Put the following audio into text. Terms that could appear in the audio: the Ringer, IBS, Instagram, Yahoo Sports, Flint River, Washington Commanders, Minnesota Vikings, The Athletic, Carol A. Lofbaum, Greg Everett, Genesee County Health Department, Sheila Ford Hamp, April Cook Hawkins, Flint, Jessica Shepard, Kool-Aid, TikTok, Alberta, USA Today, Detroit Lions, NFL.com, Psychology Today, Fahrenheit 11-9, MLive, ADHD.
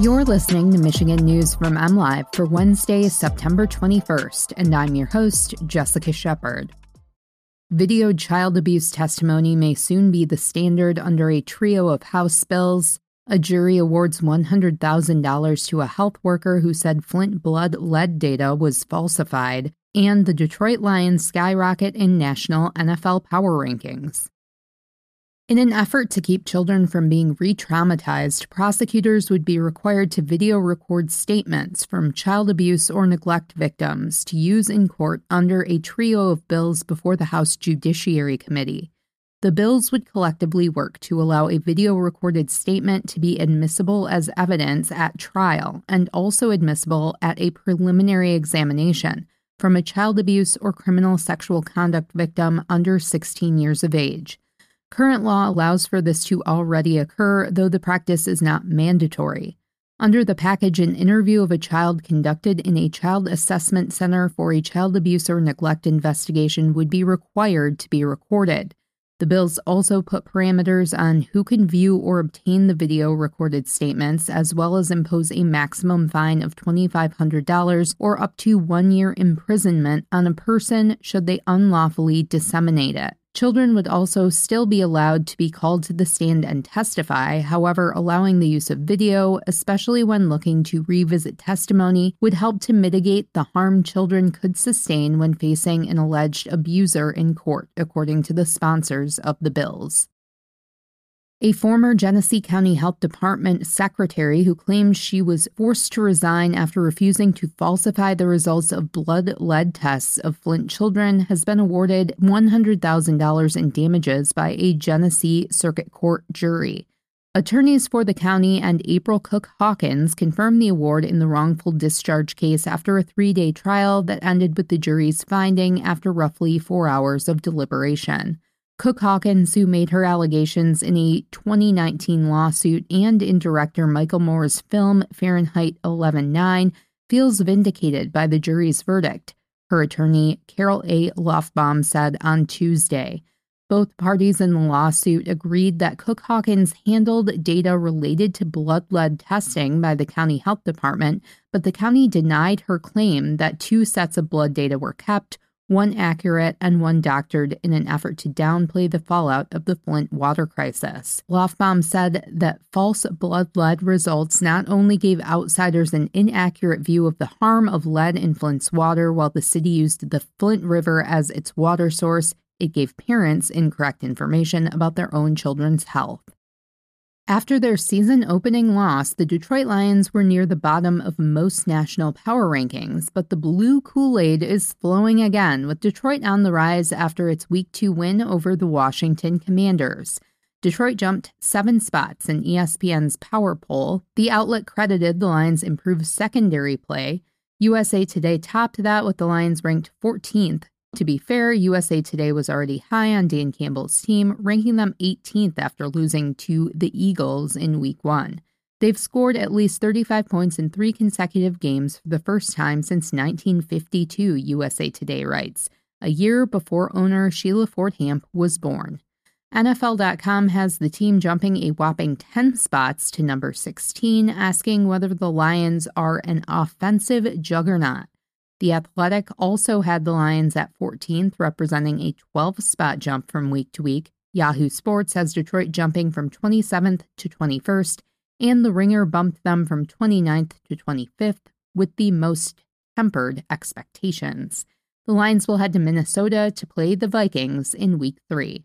You're listening to Michigan News from MLive for Wednesday, September 21st, and I'm your host, Jessica Shepard. Videoed child abuse testimony may soon be the standard under a trio of House bills. A jury awards $100,000 to a health worker who said Flint blood lead data was falsified, and the Detroit Lions skyrocket in national NFL power rankings. In an effort to keep children from being re-traumatized, prosecutors would be required to video record statements from child abuse or neglect victims to use in court under a trio of bills before the House Judiciary Committee. The bills would collectively work to allow a video recorded statement to be admissible as evidence at trial and also admissible at a preliminary examination from a child abuse or criminal sexual conduct victim under 16 years of age. Current law allows for this to already occur, though the practice is not mandatory. Under the package, an interview of a child conducted in a child assessment center for a child abuse or neglect investigation would be required to be recorded. The bills also put parameters on who can view or obtain the video recorded statements, as well as impose a maximum fine of $2,500 or up to 1 year imprisonment on a person should they unlawfully disseminate it. Children would also still be allowed to be called to the stand and testify. However, allowing the use of video, especially when looking to revisit testimony, would help to mitigate the harm children could sustain when facing an alleged abuser in court, according to the sponsors of the bills. A former Genesee County Health Department secretary who claimed she was forced to resign after refusing to falsify the results of blood lead tests of Flint children has been awarded $100,000 in damages by a Genesee Circuit Court jury. Attorneys for the county and April Cook Hawkins confirmed the award in the wrongful discharge case after a 3-day trial that ended with the jury's finding after roughly 4 hours of deliberation. Cook Hawkins, who made her allegations in a 2019 lawsuit and in director Michael Moore's film Fahrenheit 11-9, feels vindicated by the jury's verdict, her attorney Carol A. Lofbaum said on Tuesday. Both parties in the lawsuit agreed that Cook Hawkins handled data related to blood lead testing by the county health department, but the county denied her claim that two sets of blood data were kept, one accurate and one doctored, in an effort to downplay the fallout of the Flint water crisis. Lofbaum said that false blood lead results not only gave outsiders an inaccurate view of the harm of lead in Flint's water while the city used the Flint River as its water source, it gave parents incorrect information about their own children's health. After their season-opening loss, the Detroit Lions were near the bottom of most national power rankings, but the blue Kool-Aid is flowing again, with Detroit on the rise after its Week 2 win over the Washington Commanders. Detroit jumped 7 spots in ESPN's power poll. The outlet credited the Lions' improved secondary play. USA Today topped that with the Lions ranked 14th. To be fair, USA Today was already high on Dan Campbell's team, ranking them 18th after losing to the Eagles in Week 1. They've scored at least 35 points in 3 consecutive games for the first time since 1952, USA Today writes, a year before owner Sheila Ford Hamp was born. NFL.com has the team jumping a whopping 10 spots to number 16, asking whether the Lions are an offensive juggernaut. The Athletic also had the Lions at 14th, representing a 12-spot jump from week to week. Yahoo Sports has Detroit jumping from 27th to 21st, and The Ringer bumped them from 29th to 25th with the most tempered expectations. The Lions will head to Minnesota to play the Vikings in Week 3.